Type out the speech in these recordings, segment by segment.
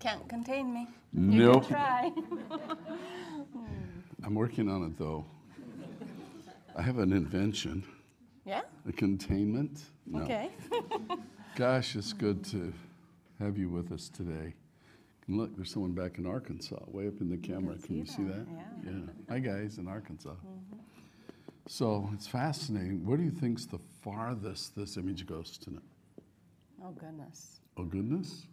Can't contain me. No. You can try. I'm working on it, though. I have an invention. Yeah? A containment. No. Okay. Gosh, it's good to have you with us today. And look, there's someone back in Arkansas, way up in the camera. Can you see that? Yeah. Hi, guys, in Arkansas. Mm-hmm. So it's fascinating. Where do you think's the farthest this image goes tonight? Oh, goodness. Oh, goodness?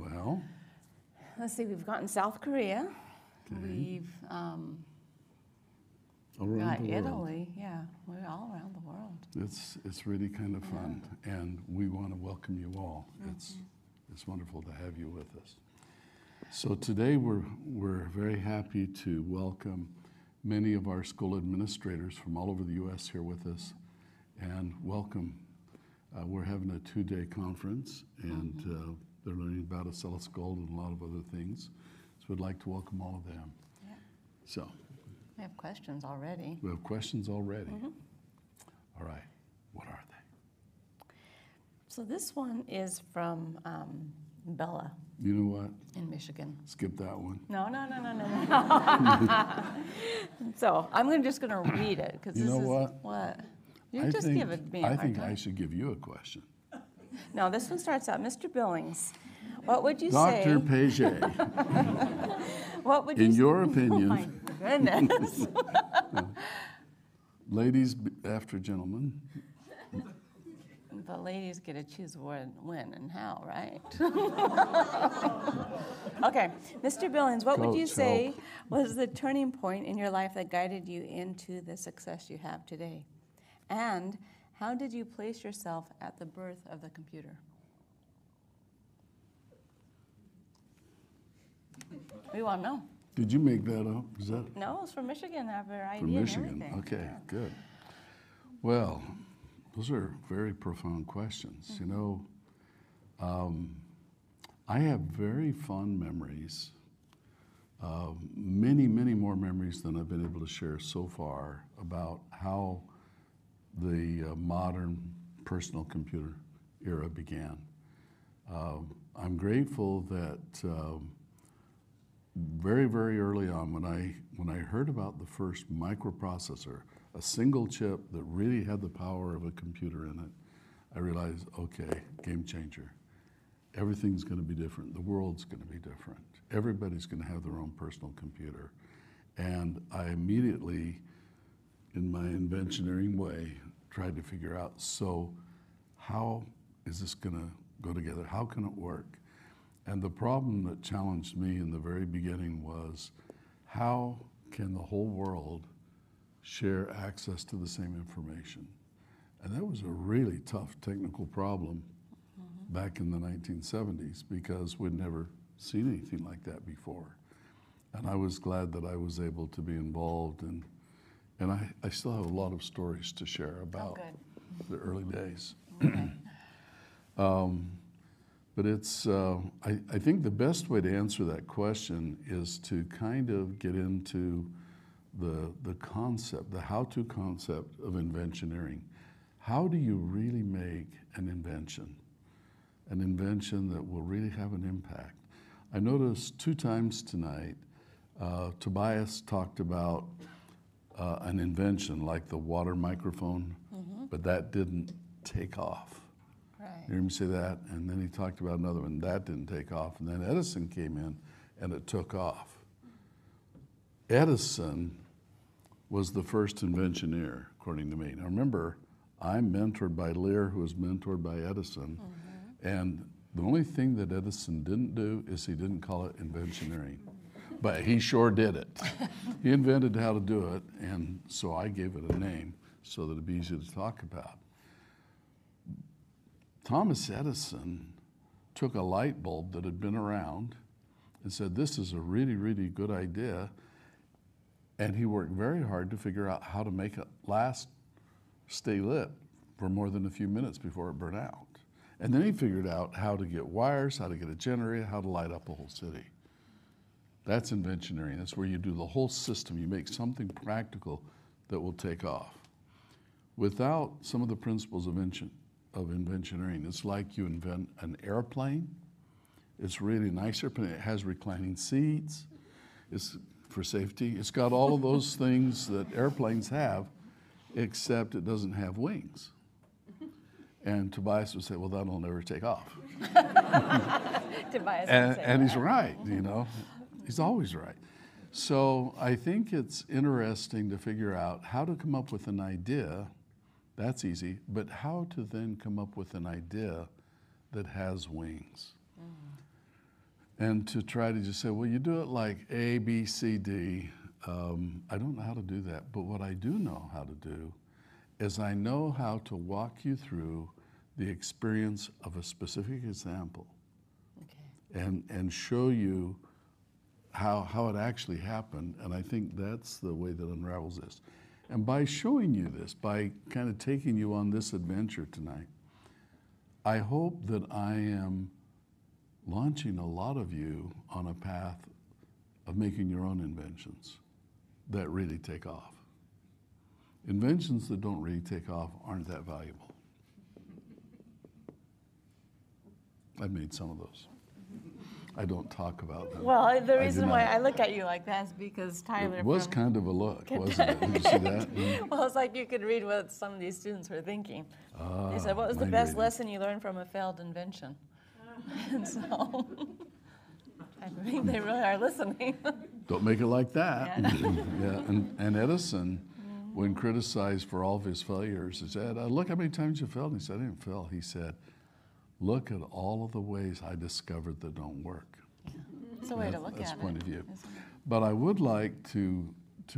Well. Let's see, we've gotten South Korea. Okay. We've got Italy. Yeah, we're all around the world. It's really kind of fun, and we want to welcome you all. Mm-hmm. It's wonderful to have you with us. So today we're very happy to welcome many of our school administrators from all over the U.S. here with us, and welcome. We're having a two-day conference, and they're learning about Acellus Gold and a lot of other things. So we'd like to welcome all of them. Yeah. So. We have questions already. Mm-hmm. All right. What are they? So this one is from Bella. You know what? In Michigan. Skip that one. No. So I'm just going to read it because this is what. I should give you a question. No, this one starts out, Mr. Billings, what would you say? Dr. Paget. What would you say? In your opinion. Oh, my goodness. Ladies after gentlemen. The ladies get to choose when and how, right? Okay, Mr. Billings, what would you say was the turning point in your life that guided you into the success you have today? And how did you place yourself at the birth of the computer? We want to know. Did you make that up? Is that? No, it's from Michigan. I have an idea. From Michigan. Okay, yeah. Good. Well, those are very profound questions. Mm-hmm. You know, I have very fond memories, many, many more memories than I've been able to share so far about how the modern personal computer era began. I'm grateful that very, very early on, when I heard about the first microprocessor, a single chip that really had the power of a computer in it, I realized, okay, game changer. Everything's going to be different. The world's going to be different. Everybody's going to have their own personal computer. And I immediately, in my inventioneering way, tried to figure out, so how is this going to go together? How can it work? And the problem that challenged me in the very beginning was, how can the whole world share access to the same information? And that was a really tough technical problem back in the 1970s, because we'd never seen anything like that before. And I was glad that I was able to be involved in. And I still have a lot of stories to share about the early days. Okay. But it's, I think the best way to answer that question is to kind of get into the concept, the how-to concept of inventioneering. How do you really make an invention that will really have an impact? I noticed two times tonight, Tobias talked about an invention like the water microphone, but that didn't take off. Right. You hear me say that? And then he talked about another one, that didn't take off. And then Edison came in and it took off. Edison was the first inventioneer, according to me. Now remember, I'm mentored by Lear, who was mentored by Edison. And the only thing that Edison didn't do is he didn't call it inventioneering. But he sure did it. He invented how to do it, and so I gave it a name so that it'd be easy to talk about. Thomas Edison took a light bulb that had been around and said, this is a really, really good idea. And he worked very hard to figure out how to make it stay lit for more than a few minutes before it burned out. And then he figured out how to get wires, how to get a generator, how to light up a whole city. That's inventioneering. That's where you do the whole system. You make something practical that will take off. Without some of the principles of inventioneering, it's like you invent an airplane It's really nicer, but it has reclining seats. It's for safety. It's got all of those things that airplanes have, except it doesn't have wings. And Tobias would say, well, that'll never take off. Tobias and, would say and he's right, you know. He's always right. So I think it's interesting to figure out how to come up with an idea. That's easy. But how to then come up with an idea that has wings. And to try to just say, well, you do it like A, B, C, D. I don't know how to do that. But what I do know how to do is I know how to walk you through the experience of a specific example. Okay. And show you how it actually happened. And I think that's the way that unravels this. And by showing you this, by kind of taking you on this adventure tonight, I hope that I am launching a lot of you on a path of making your own inventions that really take off. Inventions that don't really take off aren't that valuable. I've made some of those. I don't talk about them. Well, the reason why I look at you like that is because Tyler... It was kind of a look, wasn't it? Did you see that? Mm. Well, it's like you could read what some of these students were thinking. They said, what was the best lesson you learned from a failed invention? And so, I think they really are listening. Don't make it like that. Yeah. Yeah. And Edison, when criticized for all of his failures, he said, look how many times you failed. And he said, I didn't fail. He said, look at all of the ways I discovered that don't work. Yeah. It's a way to look at it. That's point of view. But I would like to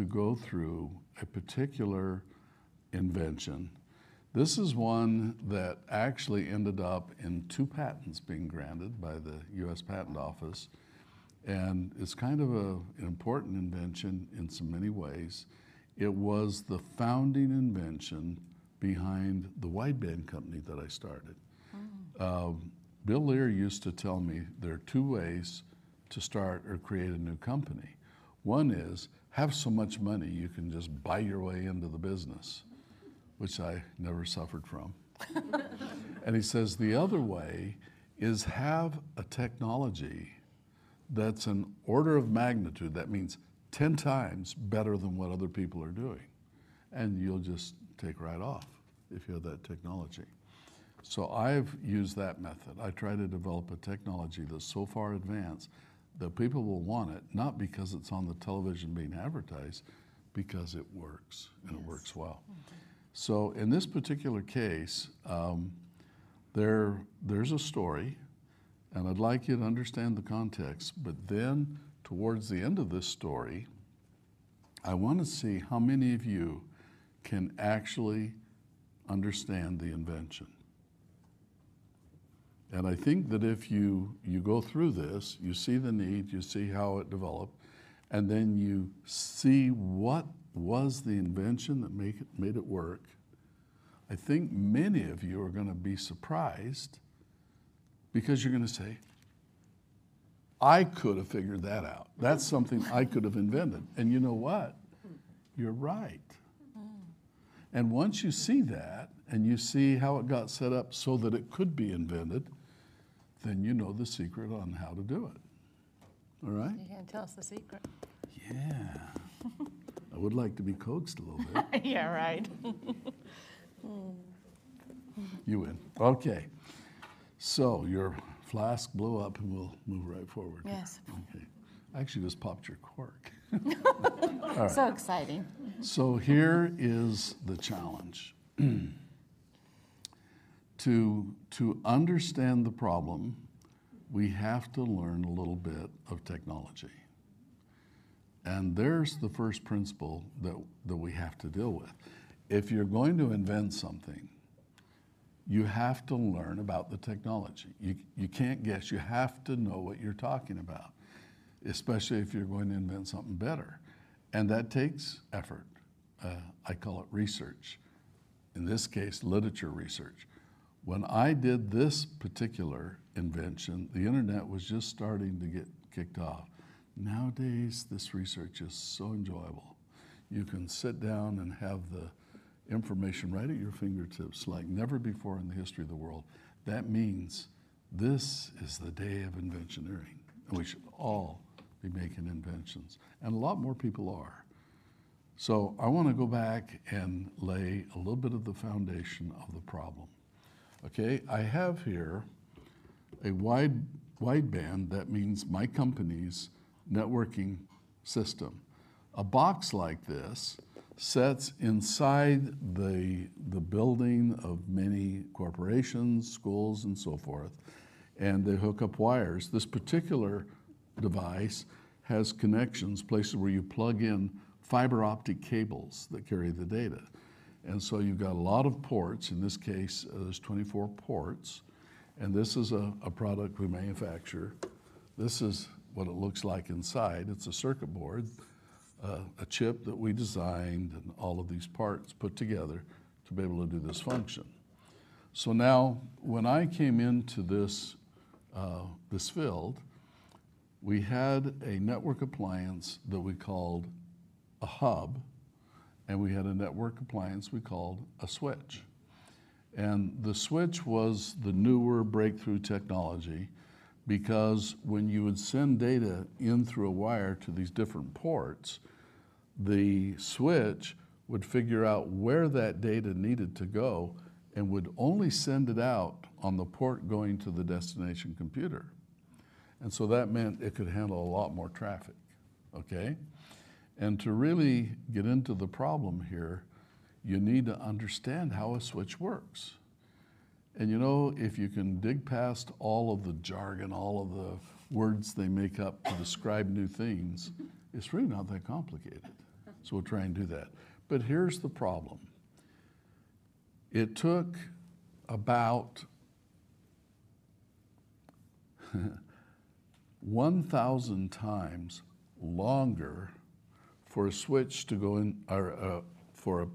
go through a particular invention. This is one that actually ended up in 2 patents being granted by the U.S. Patent Office. And it's kind of an important invention in so many ways. It was the founding invention behind the wideband company that I started. Oh. Bill Lear used to tell me there are 2 ways to start or create a new company. One is have so much money you can just buy your way into the business, which I never suffered from. And he says the other way is have a technology that's an order of magnitude, that means 10 times better than what other people are doing. And you'll just take right off if you have that technology. So I've used that method. I try to develop a technology that's so far advanced that people will want it, not because it's on the television being advertised, because it works, and yes, it works well. Okay. So in this particular case, there's a story, and I'd like you to understand the context, but then towards the end of this story, I want to see how many of you can actually understand the invention. And I think that if you go through this, you see the need, you see how it developed, and then you see what was the invention that made it work, I think many of you are going to be surprised because you're going to say, I could have figured that out. That's something I could have invented. And you know what? You're right. And once you see that and you see how it got set up so that it could be invented, then you know the secret on how to do it. All right? You can tell us the secret. Yeah. I would like to be coaxed a little bit. Yeah, right. You win. Okay. So your flask blew up and we'll move right forward. Yes. Okay. I actually just popped your cork. All right. So exciting. So here is the challenge. To understand the problem, we have to learn a little bit of technology. And there's the first principle that we have to deal with. If you're going to invent something, you have to learn about the technology. You can't guess. You have to know what you're talking about, especially if you're going to invent something better. And that takes effort. I call it research. In this case, literature research. When I did this particular invention, the internet was just starting to get kicked off. Nowadays, this research is so enjoyable. You can sit down and have the information right at your fingertips like never before in the history of the world. That means This is the day of inventioneering. We should all be making inventions, and a lot more people are. So I want to go back and lay a little bit of the foundation of the problem. Okay, I have here a wideband, that means my company's networking system. A box like this sets inside the building of many corporations, schools, and so forth, and they hook up wires. This particular device has connections, places where you plug in fiber optic cables that carry the data. And so you've got a lot of ports. In this case, there's 24 ports. And this is a product we manufacture. This is what it looks like inside. It's a circuit board, a chip that we designed, and all of these parts put together to be able to do this function. So now, when I came into this, this field, we had a network appliance that we called a hub, and we had a network appliance we called a switch. And the switch was the newer breakthrough technology, because when you would send data in through a wire to these different ports, the switch would figure out where that data needed to go and would only send it out on the port going to the destination computer. And so that meant it could handle a lot more traffic, okay? And to really get into the problem here, you need to understand how a switch works. And you know, if you can dig past all of the jargon, all of the words they make up to describe new things, it's really not that complicated. So we'll try and do that. But here's the problem. It took about 1,000 times longer for a switch to go in, or for a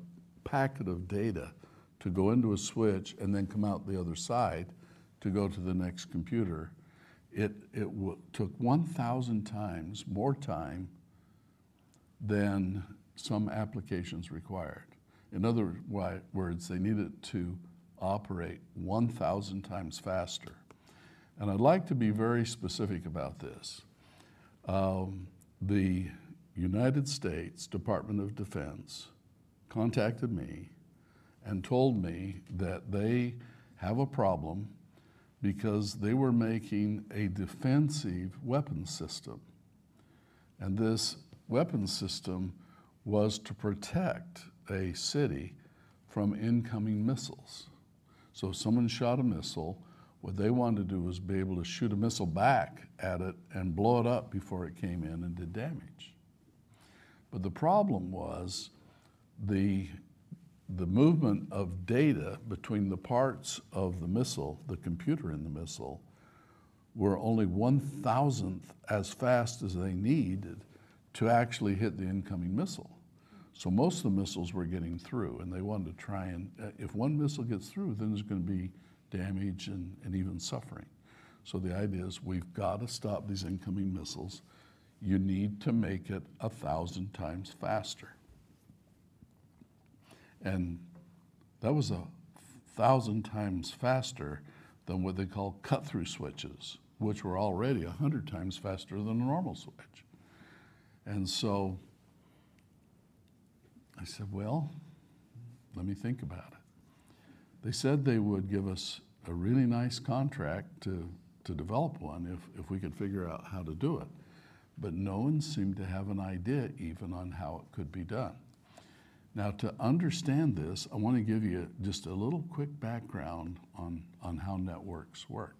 packet of data to go into a switch and then come out the other side to go to the next computer. It took 1,000 times more time than some applications required. In other words, they needed to operate 1,000 times faster. And I'd like to be very specific about this. The United States Department of Defense contacted me and told me that they have a problem because they were making a defensive weapon system. And this weapon system was to protect a city from incoming missiles. So if someone shot a missile, what they wanted to do was be able to shoot a missile back at it and blow it up before it came in and did damage. But the problem was the movement of data between the parts of the missile, the computer in the missile, were only 1,000th as fast as they needed to actually hit the incoming missile. So most of the missiles were getting through, and they wanted to try and, if one missile gets through, then there's going to be damage and even suffering. So the idea is we've got to stop these incoming missiles. You need to make it 1,000 times faster. And that was 1,000 times faster than what they call cut-through switches, which were already 100 times faster than a normal switch. And so I said, well, let me think about it. They said they would give us a really nice contract to develop one if we could figure out how to do it. But no one seemed to have an idea even on how it could be done. Now, to understand this, I want to give you just a little quick background on how networks work.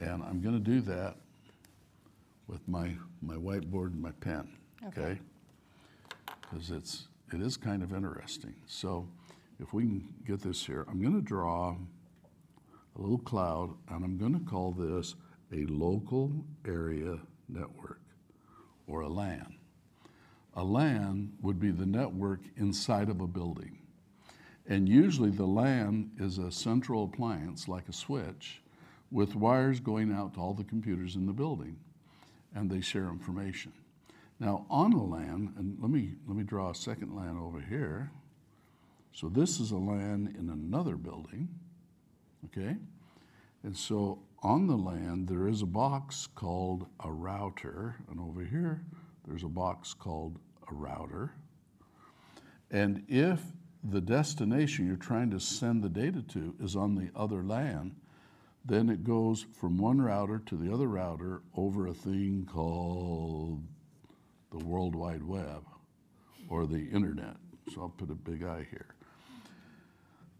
And I'm going to do that with my whiteboard and my pen, okay? Because it is kind of interesting. So if we can get this here, I'm going to draw a little cloud, and I'm going to call this a local area network, or a LAN. A LAN would be the network inside of a building. And usually the LAN is a central appliance, like a switch, with wires going out to all the computers in the building, and they share information. Now on a LAN, and let me draw a second LAN over here. So this is a LAN in another building, okay? And so on the LAN, there is a box called a router, and over here, there's a box called a router. And if the destination you're trying to send the data to is on the other LAN, then it goes from one router to the other router over a thing called the World Wide Web or the internet. So I'll put a big I here.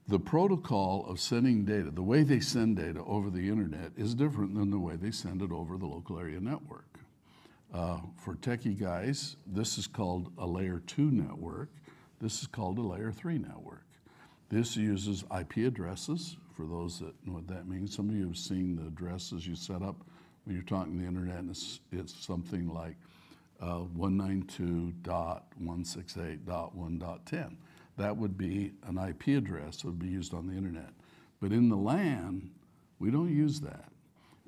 The protocol of sending data, the way they send data over the internet is different than the way they send it over the local area network. For techie guys, this is called a layer 2 network. This is called a layer 3 network. This uses IP addresses, for those that know what that means. Some of you have seen the addresses you set up when you're talking to the internet, and it's something like 192.168.1.10. That would be an IP address that would be used on the internet. But in the LAN, we don't use that.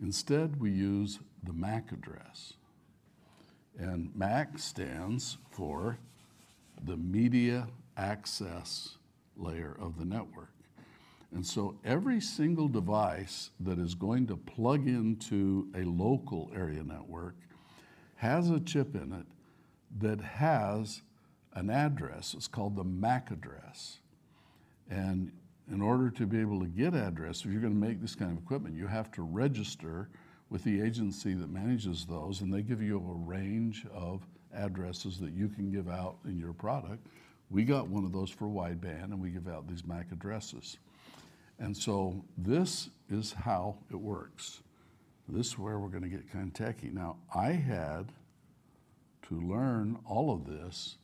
Instead, we use the MAC address. And MAC stands for the media access layer of the network. And so every single device that is going to plug into a local area network has a chip in it that has an address. It's called the MAC address. And in order to be able to get address, if you're going to make this kind of equipment, you have to register with the agency that manages those, and they give you a range of addresses that you can give out in your product. We got one of those for wideband, and we give out these MAC addresses. And so this is how it works. This is where we're going to get kind of techie. Now, I had to learn all of this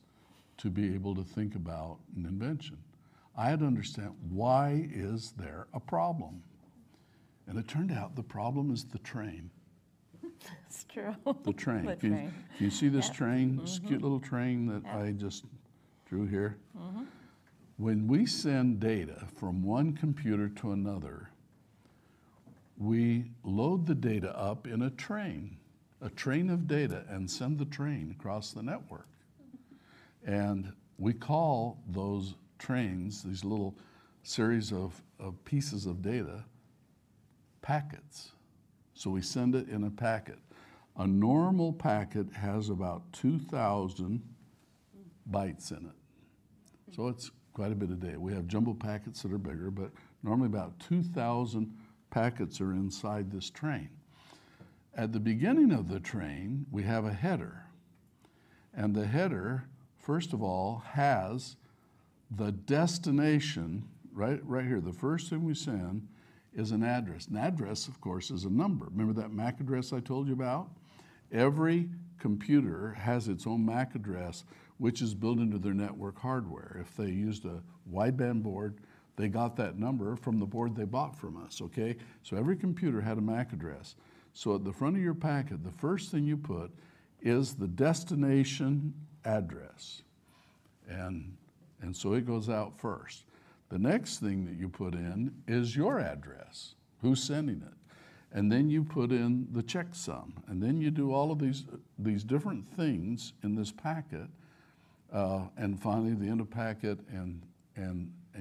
to be able to think about an invention. I had to understand, why is there a problem? And it turned out the problem is the train. That's true. The train. Can you see this train? Mm-hmm. This cute little train that I just drew here? Mm-hmm. When we send data from one computer to another, we load the data up in a train of data, and send the train across the network. And we call those trains, these little series of pieces of data, packets. So we send it in a packet. A normal packet has about 2,000 bytes in it. So it's quite a bit of data. We have jumbo packets that are bigger, but normally about 2,000 packets are inside this train. At the beginning of the train, we have a header. And the header, first of all, has the destination, right here. The first thing we send is an address. An address, of course, is a number. Remember that MAC address I told you about? Every computer has its own MAC address, which is built into their network hardware. If they used a wideband board, they got that number from the board they bought from us, okay? So every computer had a MAC address. So at the front of your packet, the first thing you put is the destination address. And so it goes out first. The next thing that you put in is your address, who's sending it. And then you put in the checksum. And then you do all of these different things in this packet. And finally, the end of packet, and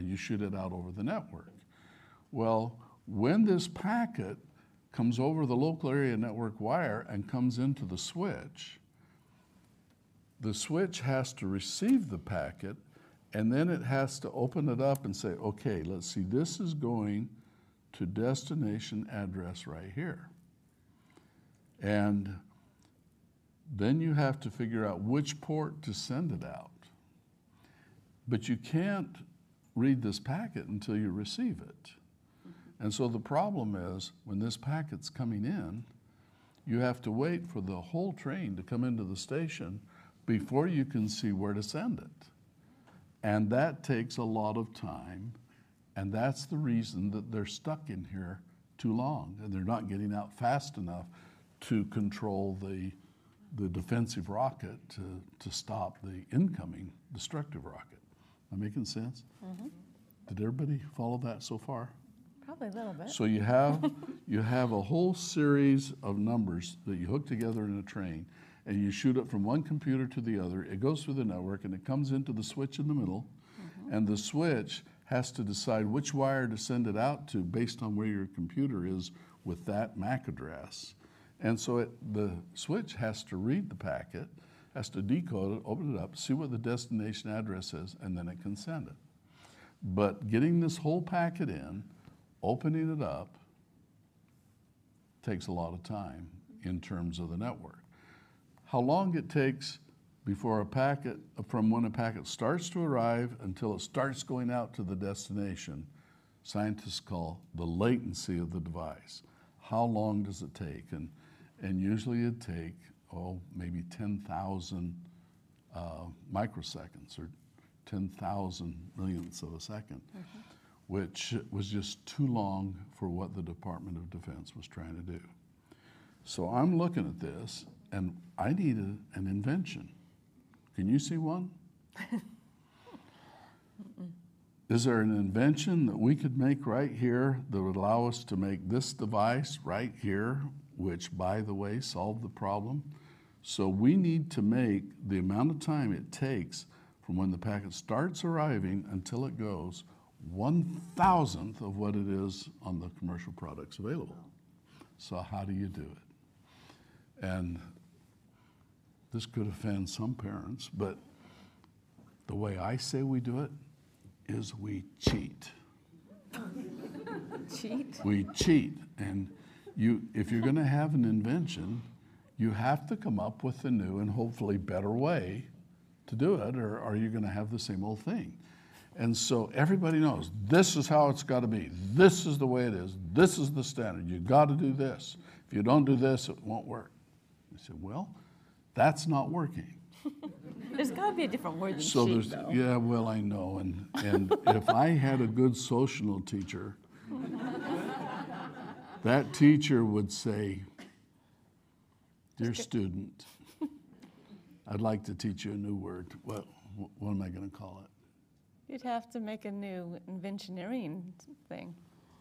you shoot it out over the network. Well, when this packet comes over the local area network wire and comes into the switch has to receive the packet, and then it has to open it up and say, okay, let's see, this is going to destination address right here. And then you have to figure out which port to send it out. But you can't read this packet until you receive it. And so the problem is, when this packet's coming in, you have to wait for the whole train to come into the station before you can see where to send it. And that takes a lot of time, and that's the reason that they're stuck in here too long, and they're not getting out fast enough to control the defensive rocket to stop the incoming destructive rocket. Am I making sense? Mm-hmm. Did everybody follow that so far? Probably a little bit. So you have, you have a whole series of numbers that you hook together in a train, and you shoot it from one computer to the other. It goes through the network, and it comes into the switch in the middle. Mm-hmm. And the switch has to decide which wire to send it out to based on where your computer is with that MAC address. And so the switch has to read the packet, has to decode it, open it up, see what the destination address is, and then it can send it. But getting this whole packet in, opening it up, takes a lot of time in terms of the network. How long it takes before a packet, from when a packet starts to arrive until it starts going out to the destination, scientists call the latency of the device. How long does it take? And usually it'd take, oh, maybe 10,000 microseconds or 10,000 millionths of a second, mm-hmm. which was just too long for what the Department of Defense was trying to do. So I'm looking at this, and I need an invention. Can you see one? Is there an invention that we could make right here that would allow us to make this device right here, which, by the way, solved the problem? So we need to make the amount of time it takes from when the packet starts arriving until it goes 1,000th of what it is on the commercial products available. So how do you do it? And this could offend some parents, but the way I say we do it is we cheat. Cheat? We cheat. And if you're going to have an invention, you have to come up with a new and hopefully better way to do it, or are you going to have the same old thing? And so everybody knows this is how it's got to be. This is the way it is. This is the standard. You got to do this. If you don't do this, it won't work. You say, well, that's not working. There's got to be a different word than cheat, though. Yeah, well, I know. And if I had a good social teacher, that teacher would say, dear student, I'd like to teach you a new word. What am I going to call it? You'd have to make a new inventioneering thing.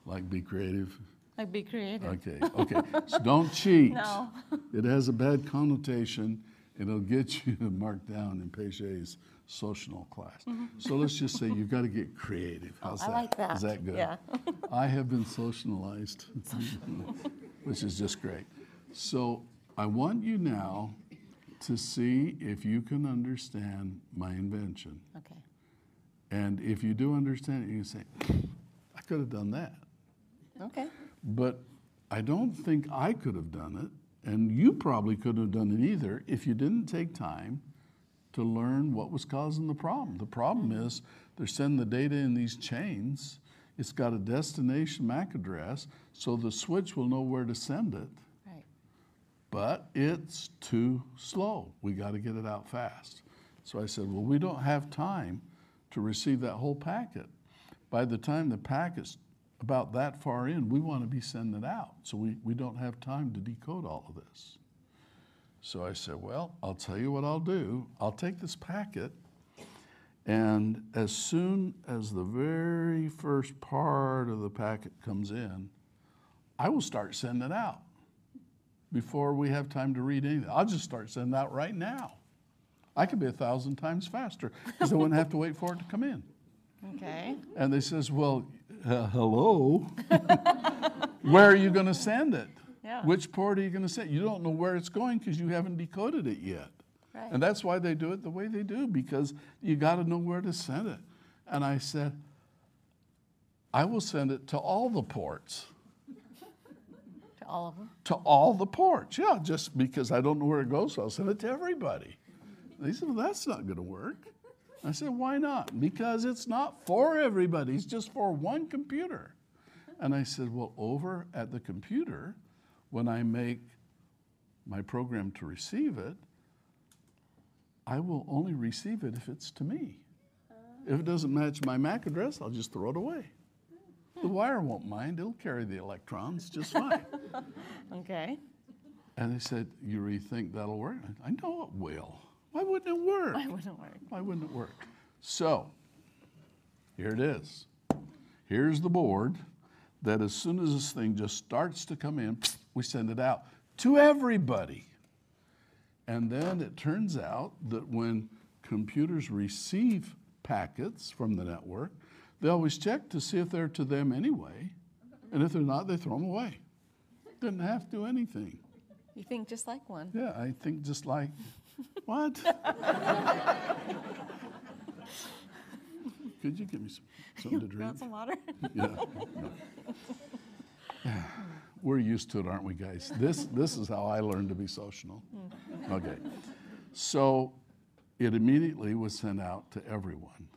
Like be creative? Like be creative. Okay, okay. So don't cheat. No. It has a bad connotation. It'll get you marked down in Peiche's social class. Mm-hmm. So let's just say you've got to get creative. How's that? I like that. Is that good? Yeah. I have been socialized, which is just great. So I want you now to see if you can understand my invention. Okay. And if you do understand it, you can say, I could have done that. Okay. But I don't think I could have done it. And you probably couldn't have done it either if you didn't take time to learn what was causing the problem. The problem is they're sending the data in these chains. It's got a destination MAC address, so the switch will know where to send it. Right. But it's too slow. We got to get it out fast. So I said, well, we don't have time to receive that whole packet. By the time the packet's about that far in, we want to be sending it out. So we don't have time to decode all of this. So I said, well, I'll tell you what I'll do. I'll take this packet, and as soon as the very first part of the packet comes in, I will start sending it out before we have time to read anything. I'll just start sending it out right now. I could be 1,000 times faster because I wouldn't have to wait for it to come in. Okay. And they says, well, hello, where are you going to send it? Yeah. Which port are you going to send it? You don't know where it's going because you haven't decoded it yet. Right. And that's why they do it the way they do, because you got to know where to send it. And I said, I will send it to all the ports. To all of them? To all the ports, yeah, just because I don't know where it goes, so I'll send it to everybody. And they said, well, that's not going to work. I said, why not? Because it's not for everybody. It's just for one computer. And I said, well, over at the computer, when I make my program to receive it, I will only receive it if it's to me. If it doesn't match my MAC address, I'll just throw it away. The wire won't mind. It'll carry the electrons just fine. Okay. And they said, you really think that'll work? I know it will. Why wouldn't it work? Why wouldn't it work? Why wouldn't it work? So, here it is. Here's the board that as soon as this thing just starts to come in, we send it out to everybody. And then it turns out that when computers receive packets from the network, they always check to see if they're to them anyway. And if they're not, they throw them away. Didn't have to anything. You think just like one. Yeah, I think just like, what? Could you give me something to drink? Want some water? Yeah. No. We're used to it, aren't we, guys? This is how I learned to be social. Okay. So it immediately was sent out to everyone.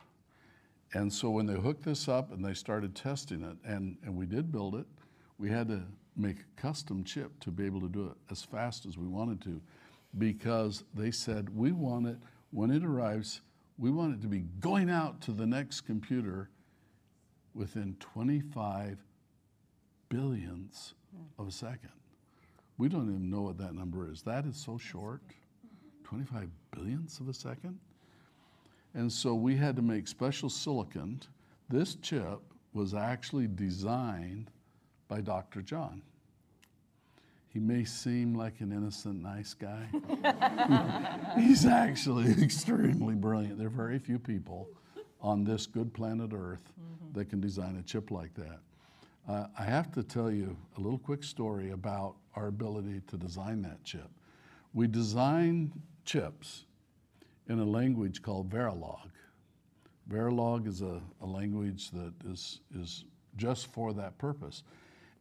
And so when they hooked this up and they started testing it, and we did build it, we had to make a custom chip to be able to do it as fast as we wanted to, because they said, we want it, when it arrives, we want it to be going out to the next computer within 25 billionths of a second. We don't even know what that number is. That is so short, 25 billionths of a second. And so we had to make special silicon. This chip was actually designed by Dr. John. He may seem like an innocent, nice guy. He's actually extremely brilliant. There are very few people on this good planet Earth that can design a chip like that. I have to tell you a little quick story about our ability to design that chip. We designed chips in a language called Verilog. Verilog is a language that is just for that purpose.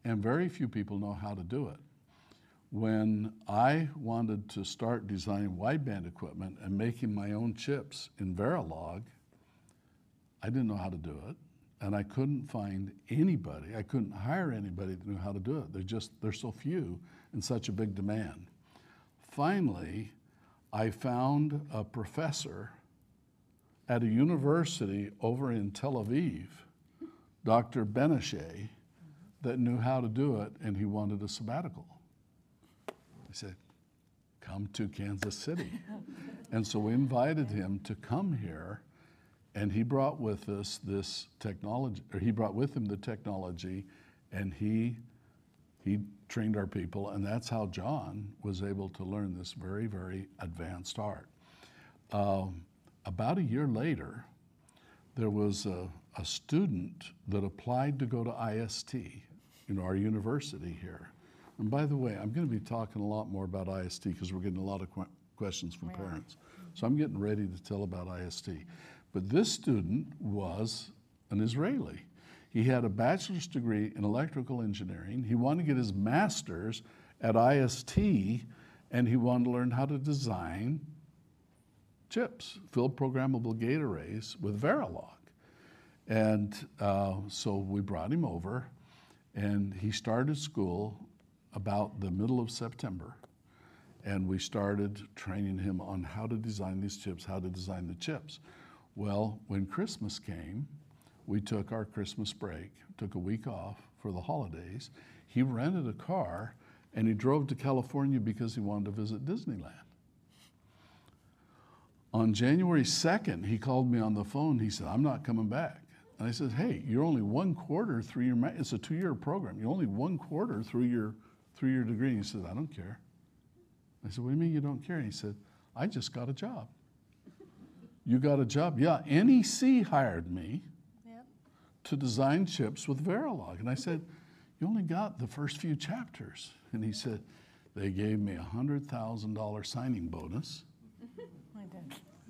And very few people know how to do it. When I wanted to start designing wideband equipment and making my own chips in Verilog, I didn't know how to do it. And I couldn't find anybody, I couldn't hire anybody that knew how to do it. There's so few and such a big demand. Finally, I found a professor at a university over in Tel Aviv, Dr. Benishay, that knew how to do it, and he wanted a sabbatical. I said, come to Kansas City. And so we invited him to come here, and he brought with us this technology, or he brought with him the technology, and he trained our people, and that's how John was able to learn this very, very advanced art. About a year later, there was a student that applied to go to IST, our university here. And by the way, I'm going to be talking a lot more about IST because we're getting a lot of questions from parents. So I'm getting ready to tell about IST. But this student was an Israeli. He had a bachelor's degree in electrical engineering. He wanted to get his master's at IST, and he wanted to learn how to design chips, field programmable gate arrays with Verilog. And so we brought him over, and he started school about the middle of September. And we started training him on how to design these chips, how to design the chips. Well, when Christmas came, we took our Christmas break, took a week off for the holidays. He rented a car, and he drove to California because he wanted to visit Disneyland. On January 2nd, he called me on the phone. He said, I'm not coming back. And I said, hey, you're only one quarter through your, it's a 2-year program. You're only one quarter through your degree. And he said, I don't care. I said, what do you mean you don't care? And he said, I just got a job. You got a job? Yeah, NEC hired me to design chips with Verilog. And I said, you only got the first few chapters. And he said, they gave me a $100,000 signing bonus.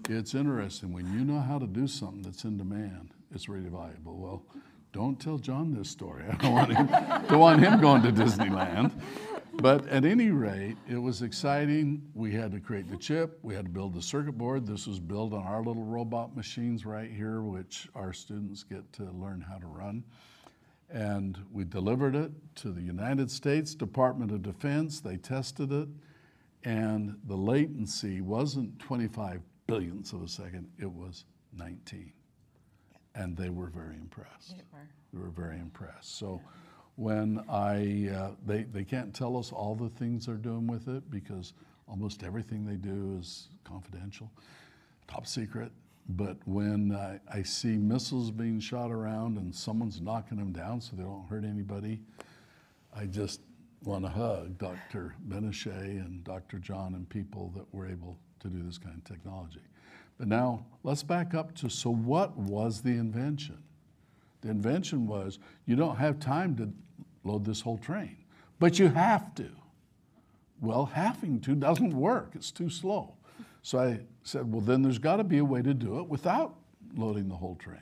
It's interesting, when you know how to do something that's in demand, it's really valuable. Well, don't tell John this story. I don't want him, don't want him going to Disneyland. But at any rate, it was exciting. We had to create the chip. We had to build the circuit board. This was built on our little robot machines right here, which our students get to learn how to run. And we delivered it to the United States Department of Defense. They tested it. And the latency wasn't 25 billionths of a second, it was 19. And they were very impressed. They were very impressed. So when they can't tell us all the things they're doing with it because almost everything they do is confidential, top secret. But when I see missiles being shot around and someone's knocking them down so they don't hurt anybody, I just want to hug Dr. Benishay and Dr. John and people that were able to do this kind of technology. But now let's back up to, so what was the invention? The invention was, you don't have time to load this whole train, but you have to. Well, having to doesn't work, it's too slow. So I said, well, then there's got to be a way to do it without loading the whole train.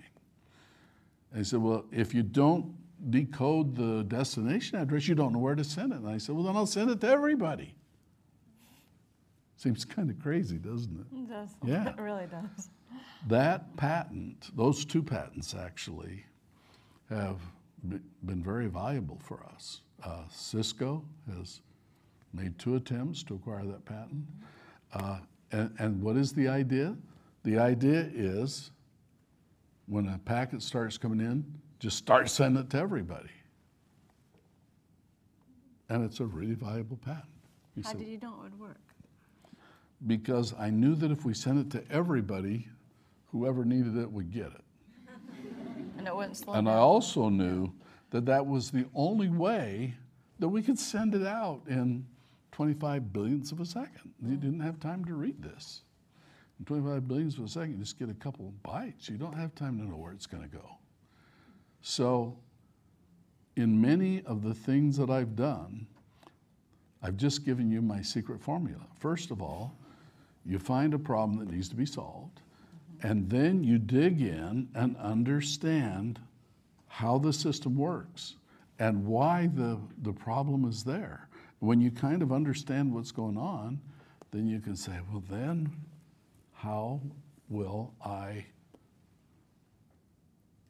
And he said, well, if you don't decode the destination address, you don't know where to send it. And I said, well, then I'll send it to everybody. Seems kind of crazy, doesn't it? It does. Yeah. It really does. That patent, those two patents actually, have been very valuable for us. Cisco has made 2 attempts to acquire that patent. And what is the idea? The idea is when a packet starts coming in, just start sending it to everybody. And it's a really valuable patent. How did you know it would work? Because I knew that if we sent it to everybody, whoever needed it would get it. And it wouldn't slow down. And I also knew that that was the only way that we could send it out in 25 billionths of a second. You didn't have time to read this. In 25 billionths of a second, you just get a couple bytes. You don't have time to know where it's going to go. So in many of the things that I've done, I've just given you my secret formula. First of all, you find a problem that needs to be solved, and then you dig in and understand how the system works and why the problem is there. When you kind of understand what's going on, then you can say, well, then how will I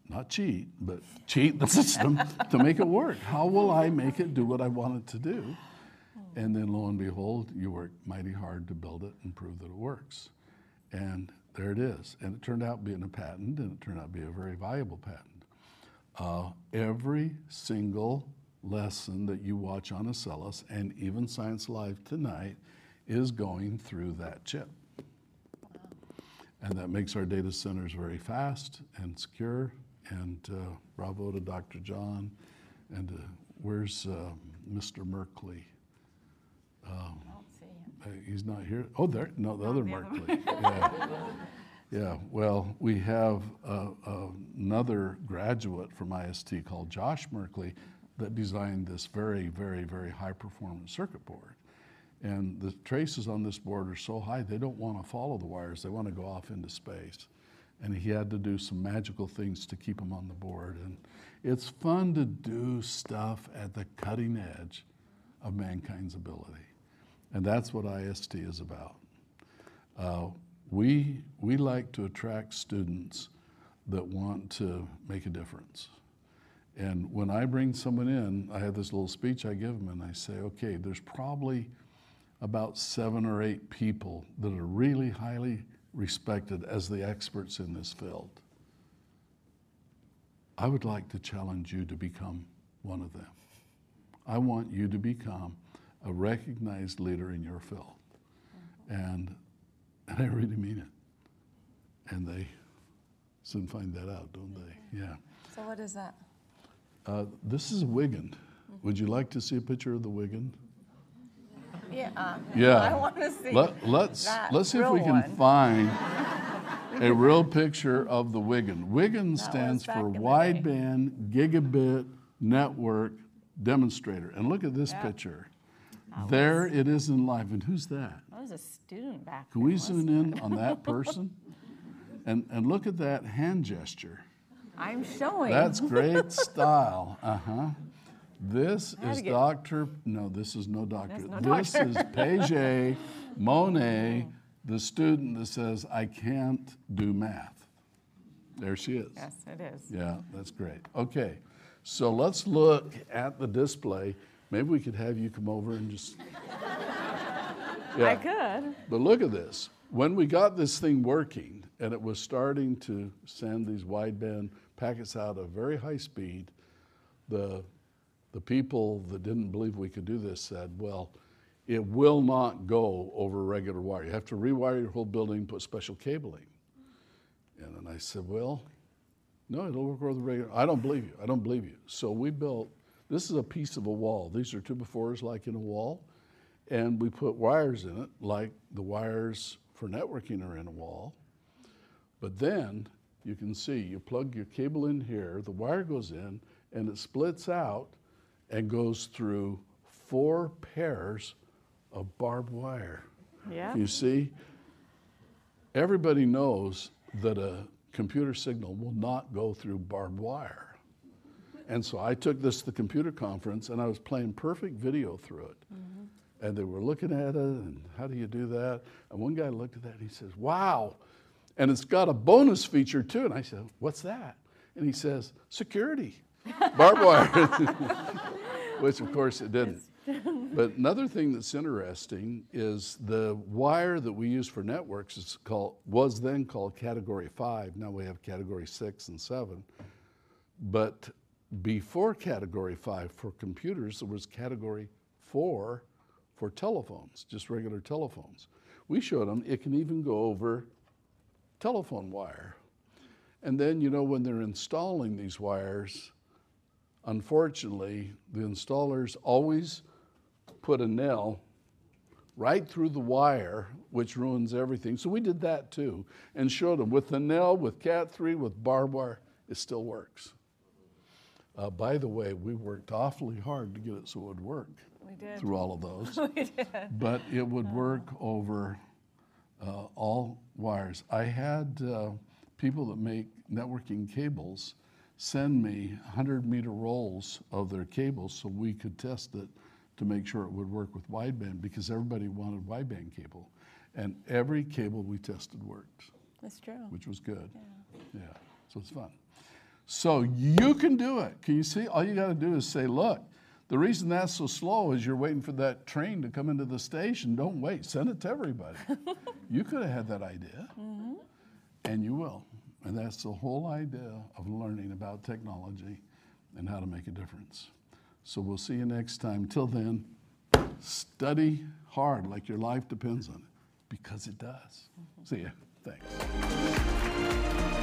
not cheat, but cheat the system to make it work? How will I make it do what I want it to do? And then lo and behold, you work mighty hard to build it and prove that it works. And there it is. And it turned out being a patent, and it turned out being a very valuable patent. Every single lesson that you watch on Acellus, and even Science Live tonight, is going through that chip. And that makes our data centers very fast and secure. And bravo to Dr. John. And where's Mr. Merkley? I don't see him. He's not here. Oh, there. No, the other Merkley. Yeah. Yeah. Well, we have another graduate from IST called Josh Merkley that designed this very, very, very high-performance circuit board. And the traces on this board are so high, they don't want to follow the wires. They want to go off into space. And he had to do some magical things to keep them on the board. And it's fun to do stuff at the cutting edge of mankind's ability. And that's what IST is about. We like to attract students that want to make a difference. And when I bring someone in, I have this little speech I give them, and I say, okay, there's probably about 7 or 8 people that are really highly respected as the experts in this field. I would like to challenge you to become one of them. I want you to become a recognized leader in your field. And I really mean it. And they soon find that out, don't they? Yeah. So what is that? This is a Wiegand. Would you like to see a picture of the Wiegand? Yeah. Yeah. I want to see. Let's see if we can find a real picture of the Wiegand. Wiegand stands for Wideband Gigabit Network Demonstrator. And look at this picture. There it is in life. And who's that? That was a student back there. Can we zoom in on that person? And look at that hand gesture. I'm showing. That's great style. Uh-huh. This is Dr. No, this is no doctor. No this doctor. Is Paget Monet, the student that says, I can't do math. There she is. Yes, it is. Yeah, that's great. Okay, so let's look at the display. Maybe we could have you come over and just. Yeah. I could. But look at this. When we got this thing working and it was starting to send these wideband packets out at very high speed, the people that didn't believe we could do this said, well, it will not go over regular wire. You have to rewire your whole building and put special cabling. And then I said, well, no, it'll work over the regular. I don't believe you. I don't believe you. So we built, this is a piece of a wall. These are 2x4s like in a wall. And we put wires in it like the wires for networking are in a wall. But then you can see, you plug your cable in here, the wire goes in, and it splits out and goes through 4 pairs of barbed wire. Yeah. You see, everybody knows that a computer signal will not go through barbed wire. And so I took this to the computer conference and I was playing perfect video through it. Mm-hmm. And they were looking at it and how do you do that? And one guy looked at that and he says, wow. And it's got a bonus feature too. And I said, what's that? And he says, security, barbed wire. Which of course it didn't. But another thing that's interesting is the wire that we use for networks is called, was then called Category 5. Now we have Category 6 and 7. But before Category 5 for computers, there was Category 4 for telephones, just regular telephones. We showed them it can even go over telephone wire. And then, you know, when they're installing these wires, unfortunately, the installers always put a nail right through the wire, which ruins everything. So we did that too and showed them with the nail, with Cat3, with barbed wire, it still works. By the way, we worked awfully hard to get it so it would work. We did. Through all of those. We did. But it would work over all wires. I had people that make networking cables send me 100-meter rolls of their cables so we could test it to make sure it would work with wideband, because everybody wanted wideband cable. And every cable we tested worked. That's true. Which was good. Yeah. Yeah. So it's fun. So you can do it. Can you see? All you got to do is say, look, the reason that's so slow is you're waiting for that train to come into the station. Don't wait. Send it to everybody. You could have had that idea. Mm-hmm. And you will. And that's the whole idea of learning about technology and how to make a difference. So we'll see you next time. Till then, study hard like your life depends on it, because it does. Mm-hmm. See ya. Thanks.